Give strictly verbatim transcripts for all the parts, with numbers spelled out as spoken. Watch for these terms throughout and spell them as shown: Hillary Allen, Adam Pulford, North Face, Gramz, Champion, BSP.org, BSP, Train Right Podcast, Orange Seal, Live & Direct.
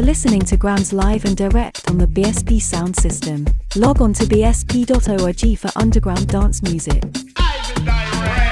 You're listening to Gramz Live and Direct on the B S P sound system. Log on to B S P dot org for underground dance music. Live and Direct.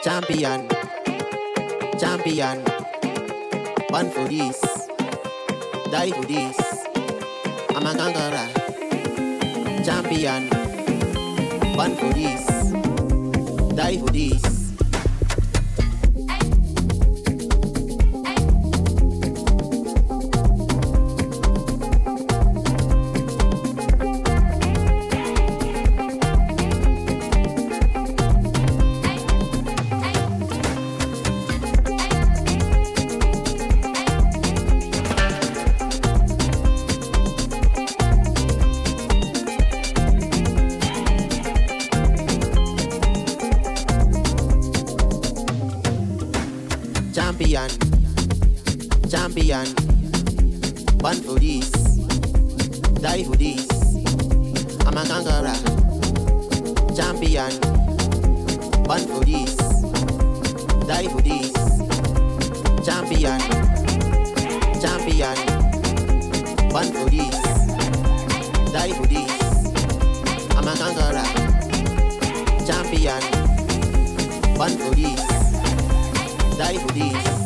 Champion, champion, one for this, die for this, I'm a gangara. Champion, one for this, die for this. Champion, champion, born for this, die for this, I'm a gangara. Champion, born for this, die for this, champion, champion, born for this, die for this, I'm a gangara. Champion, born for this, die for this.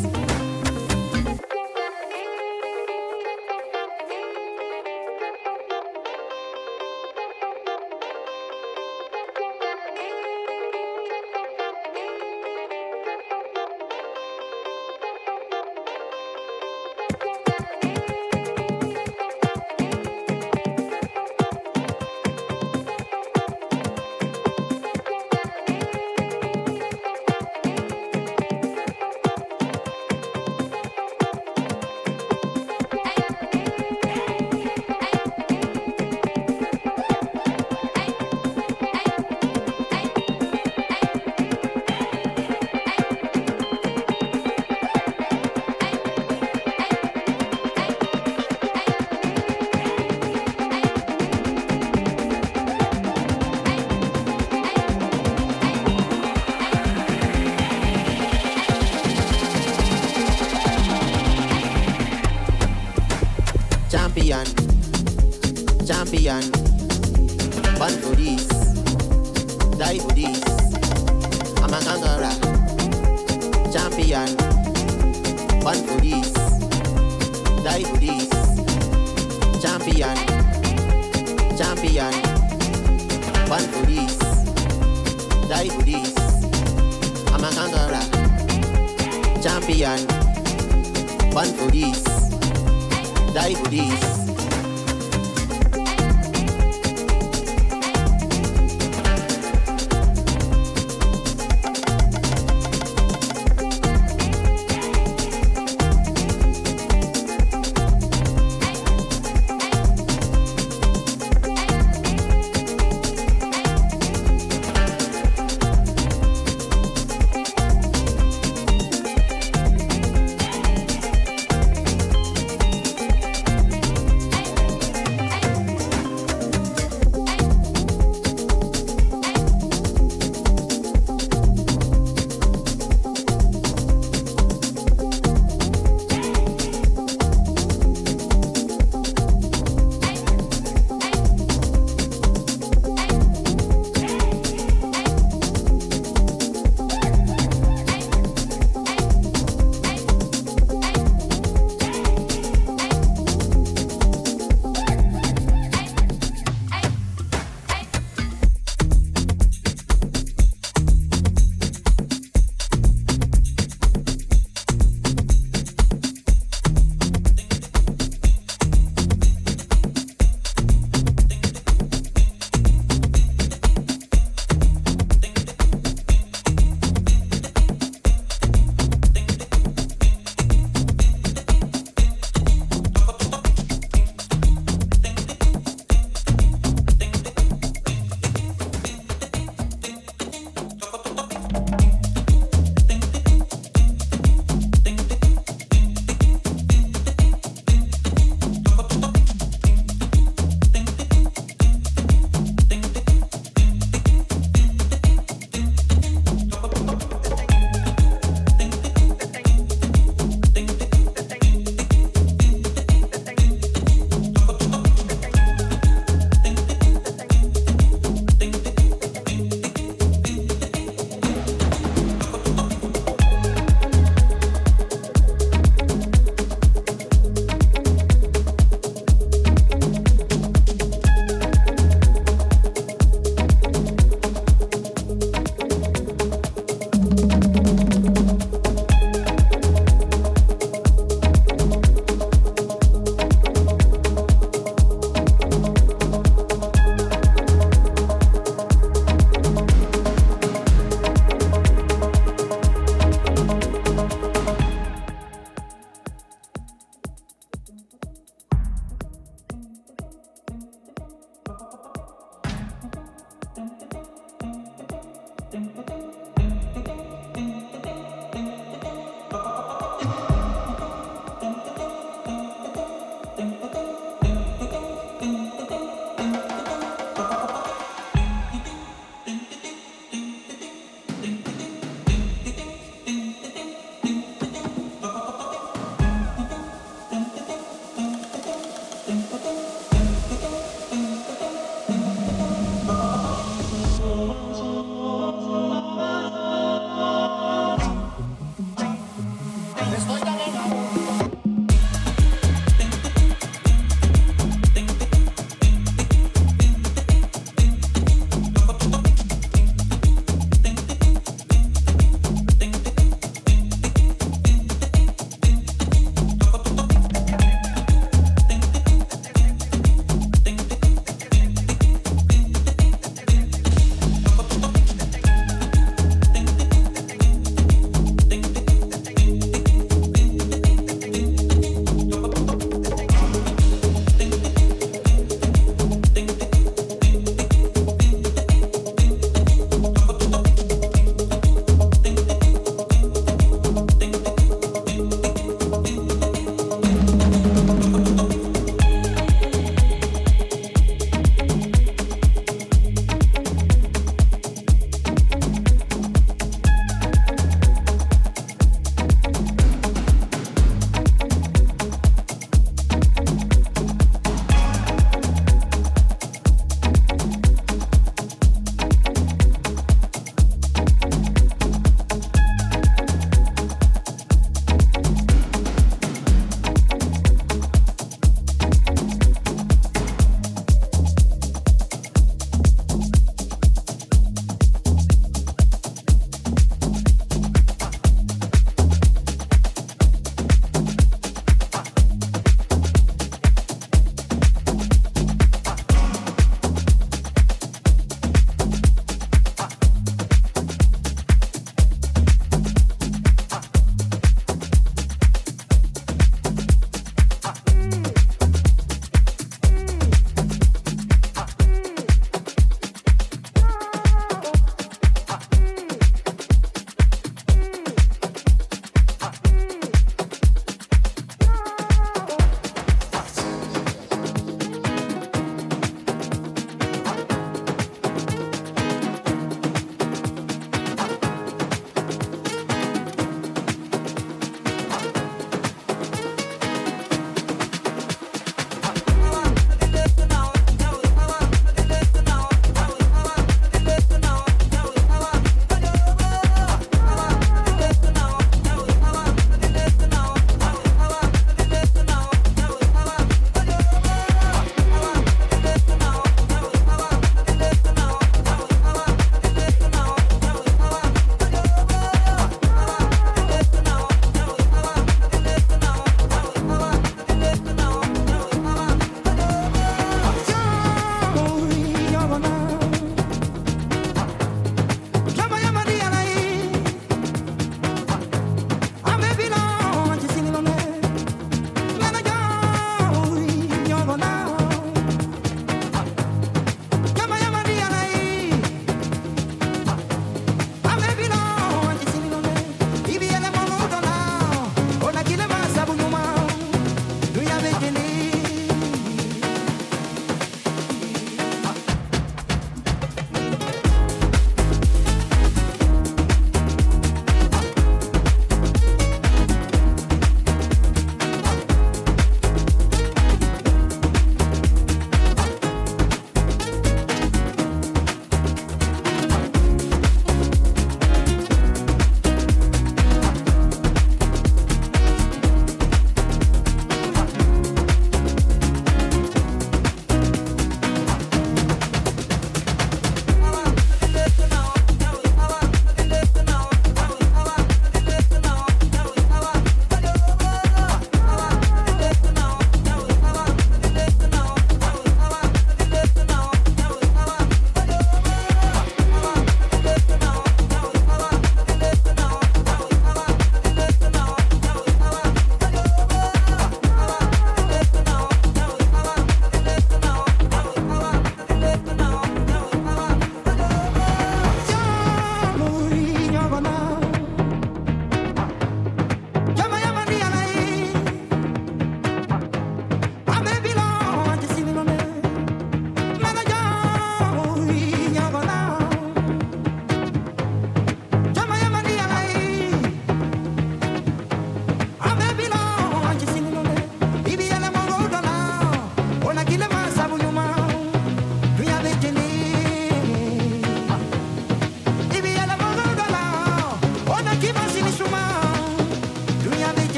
Champion, champion, born for this, die for this, I'm a gangara. Champion, born for this, die for this, champion, champion, born for this, die for this, I'm a gangara. Champion, born for this, die for this. Oh,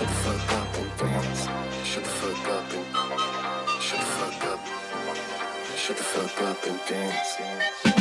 Shut the fuck up and dance. Shut the fuck up and shut the fuck up. Shut the fuck up and dance.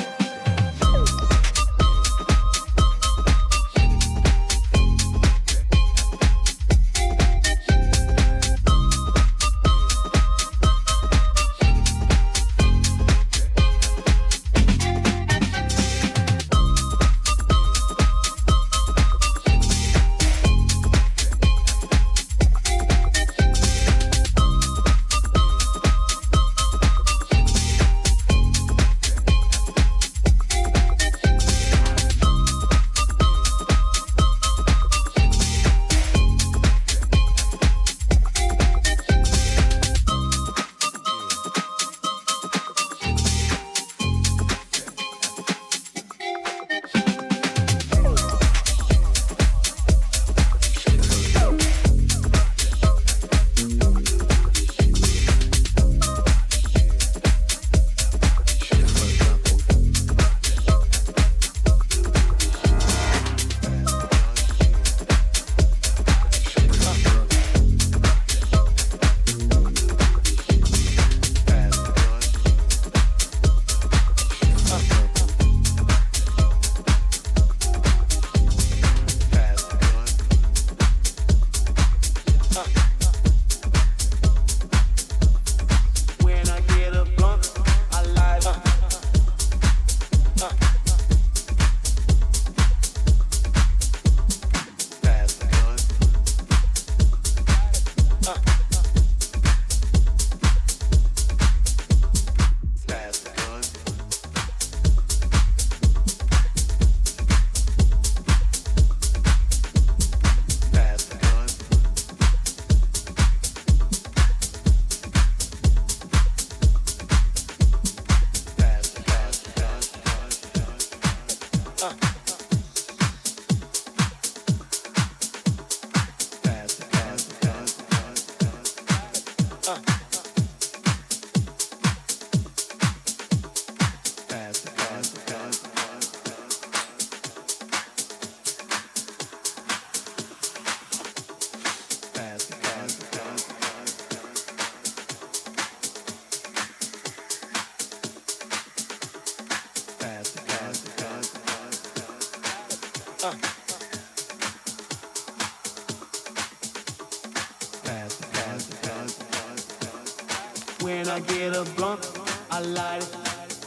When I get a blunt, I light it.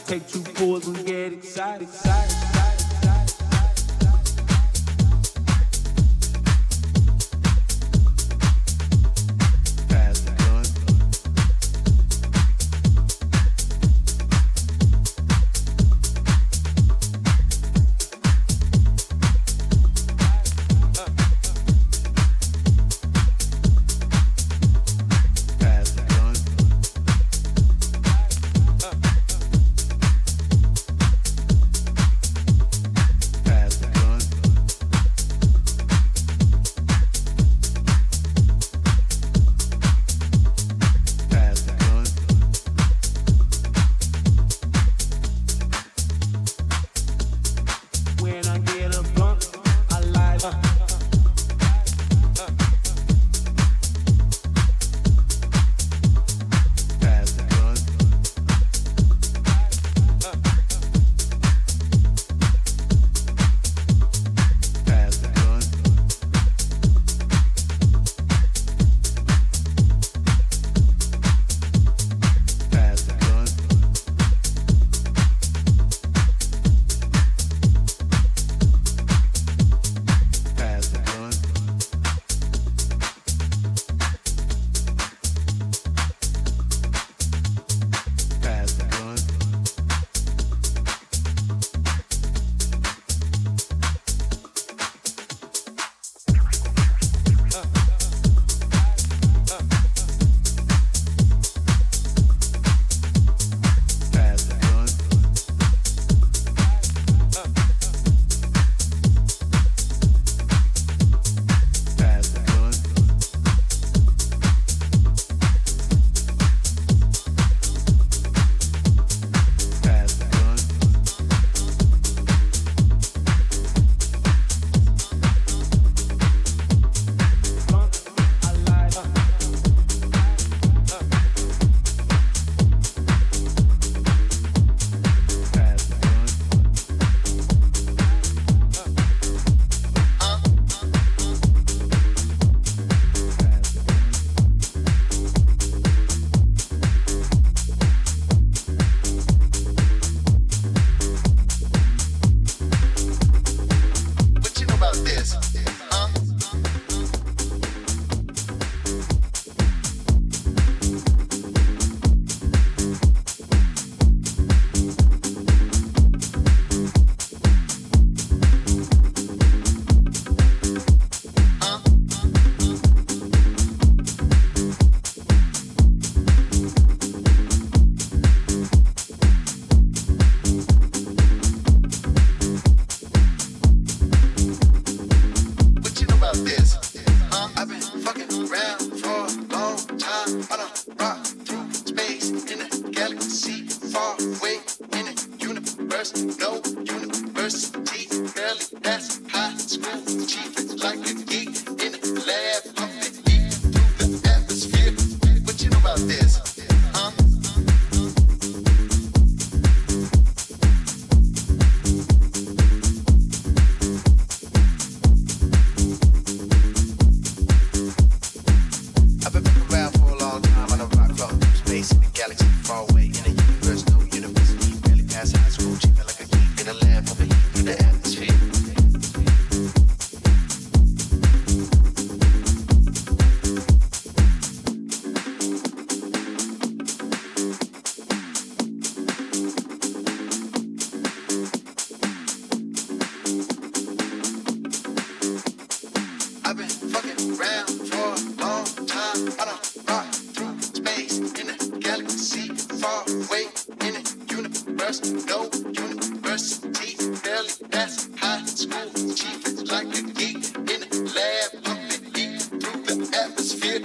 Take two pulls and get excited, excited. first, no university, barely that's high school, cheap like a geek in the lab, pumping heat through the atmosphere.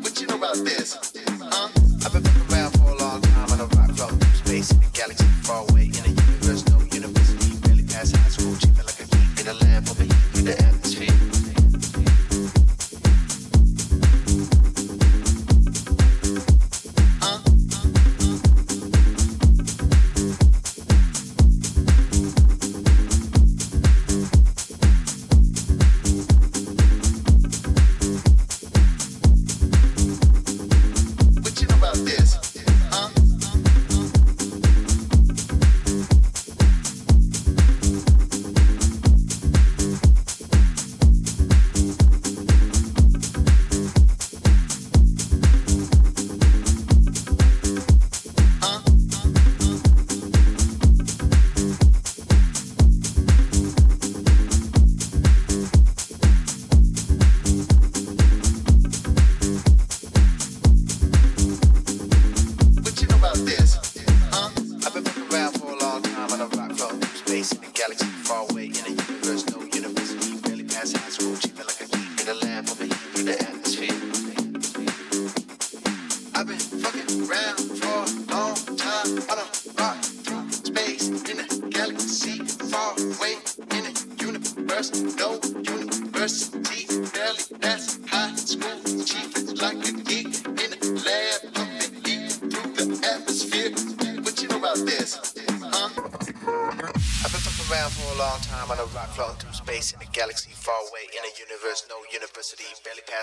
What you know about this? Huh? I've been around for a long time on a rock flow through space in the galaxy far away in a universe, no university, barely past high school, cheap like a geek in the lab, pumping heat through the atmosphere.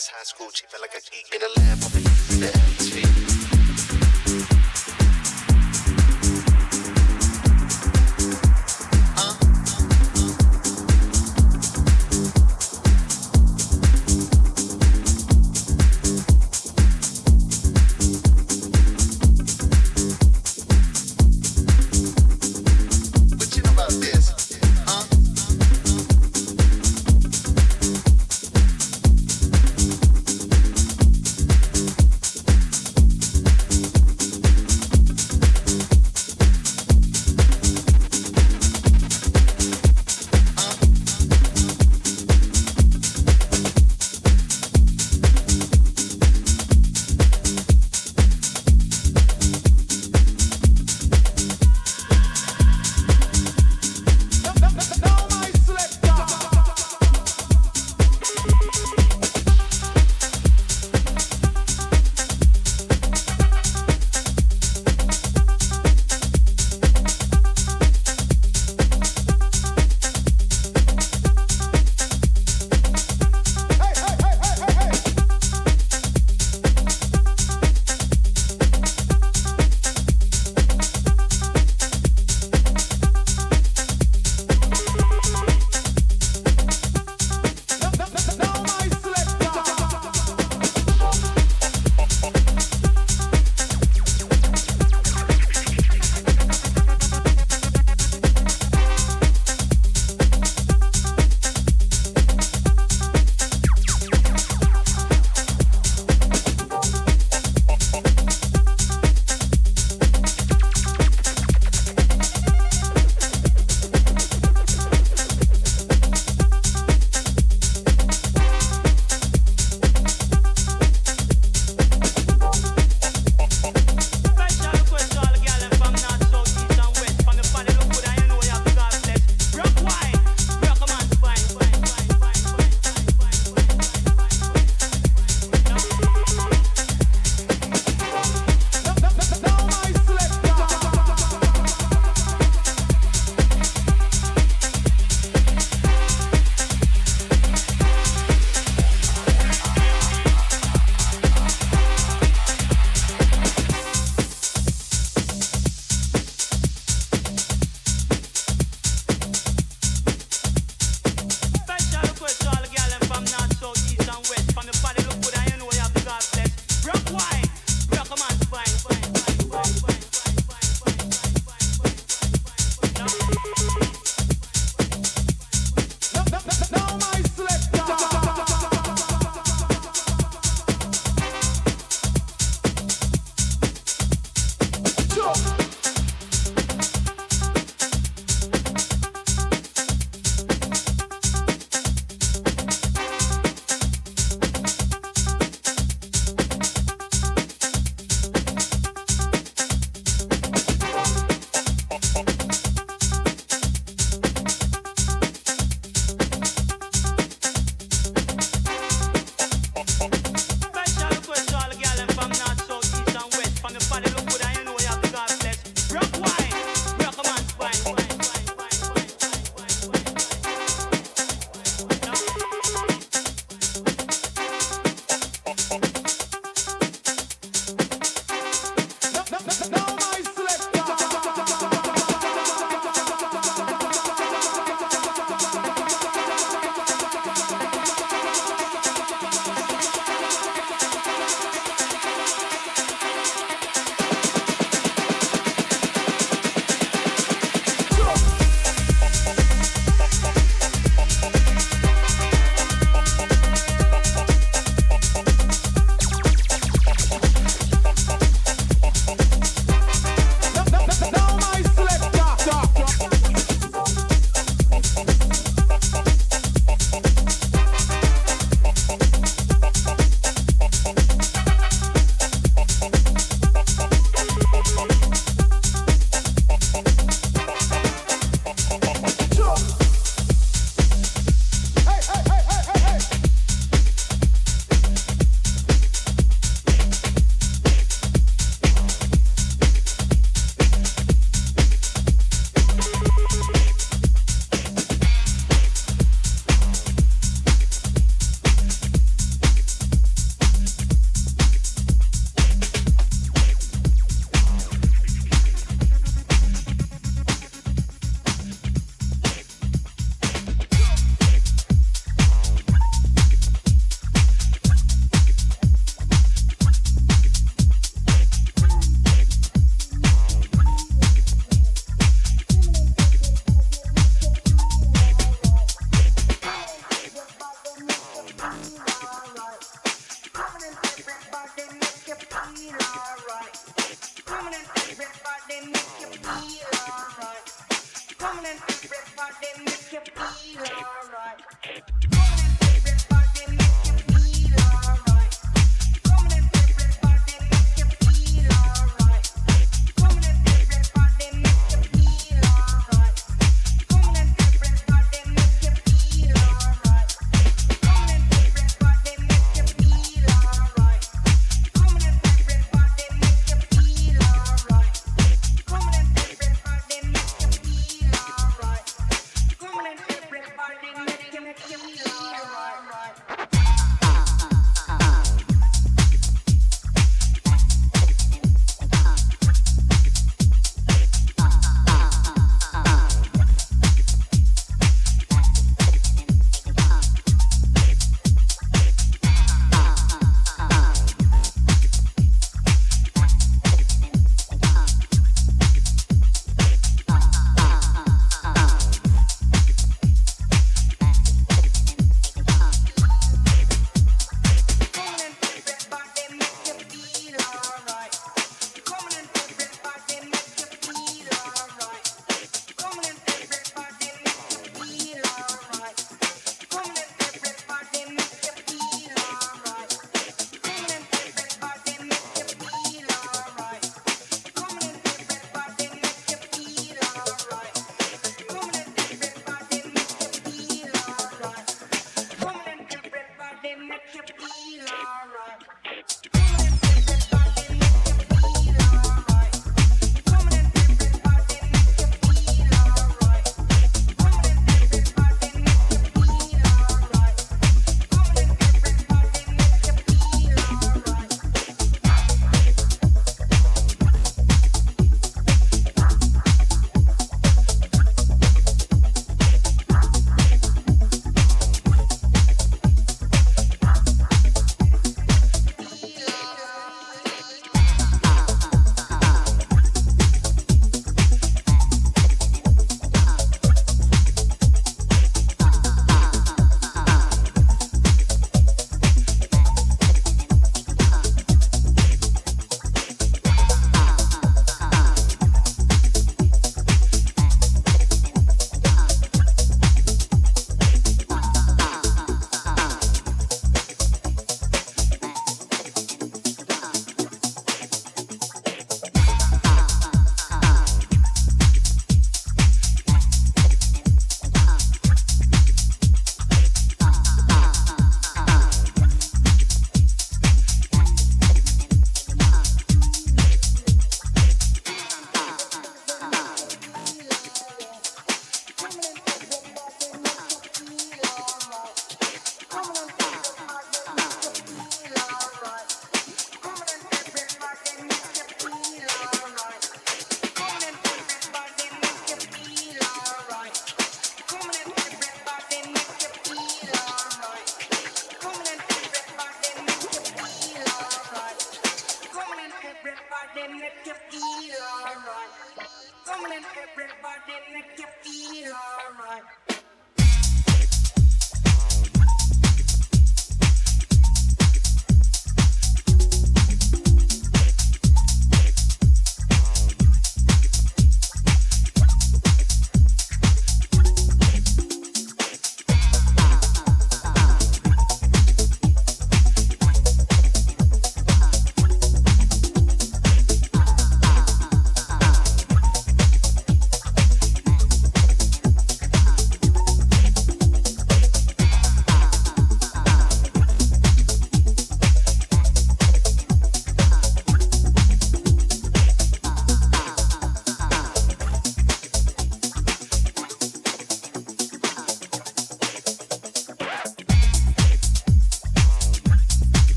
High school, cheap like a geek in a lab, pumping heat through the atmosphere.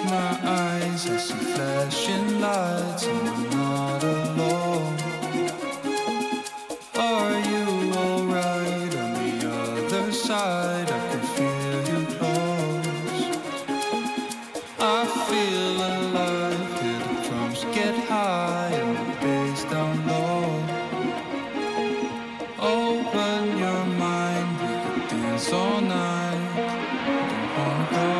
my eyes, I see flashing lights, and I'm not alone. Are you alright? On the other side, I can feel you close. I feel alive, hear the drums get high and the bass down low. Open your mind, we could dance all night. Don't wanna go.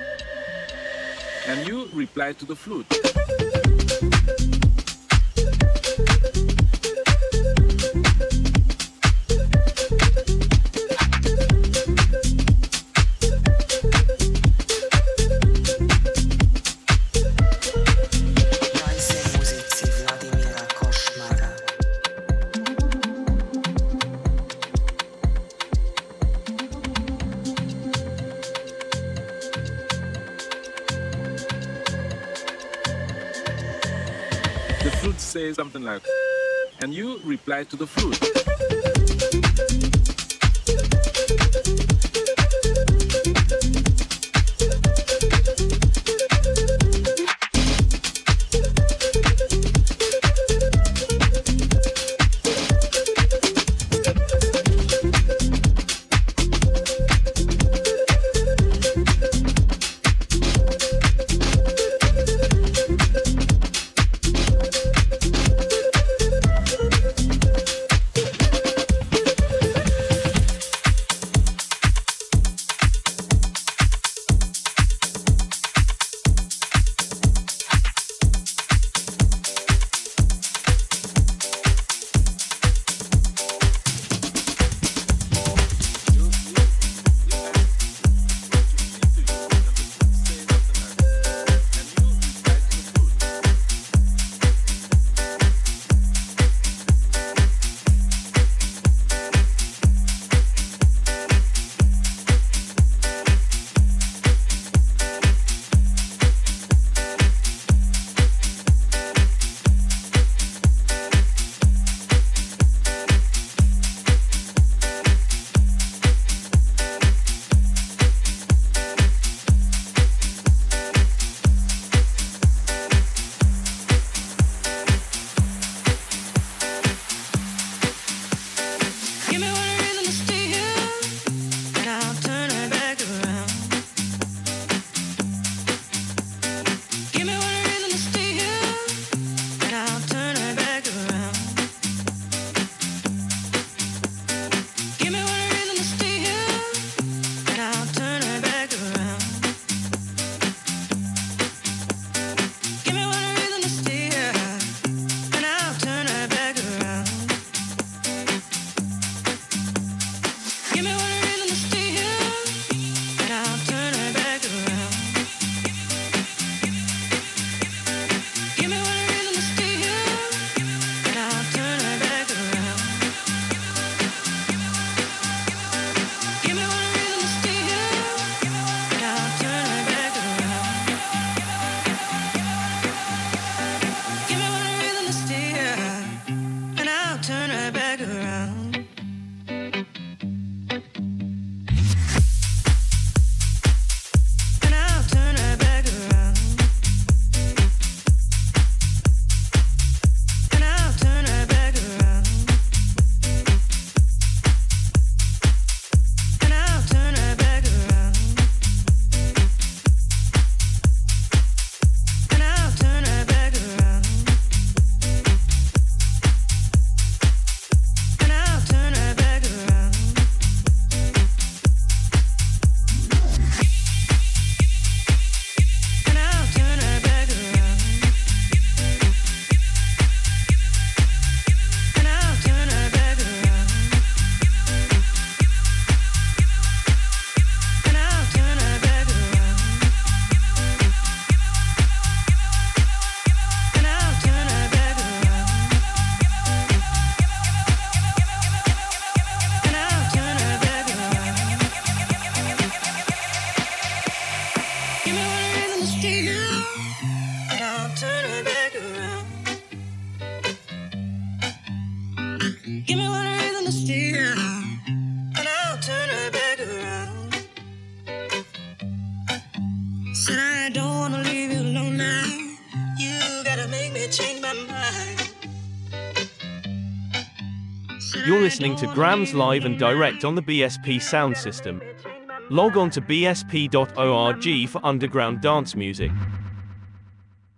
And you reply to the flute. Say something like, and you reply to the flute. You're listening to Gramz Live and Direct on the B S P sound system. Log on to B S P dot org for underground dance music.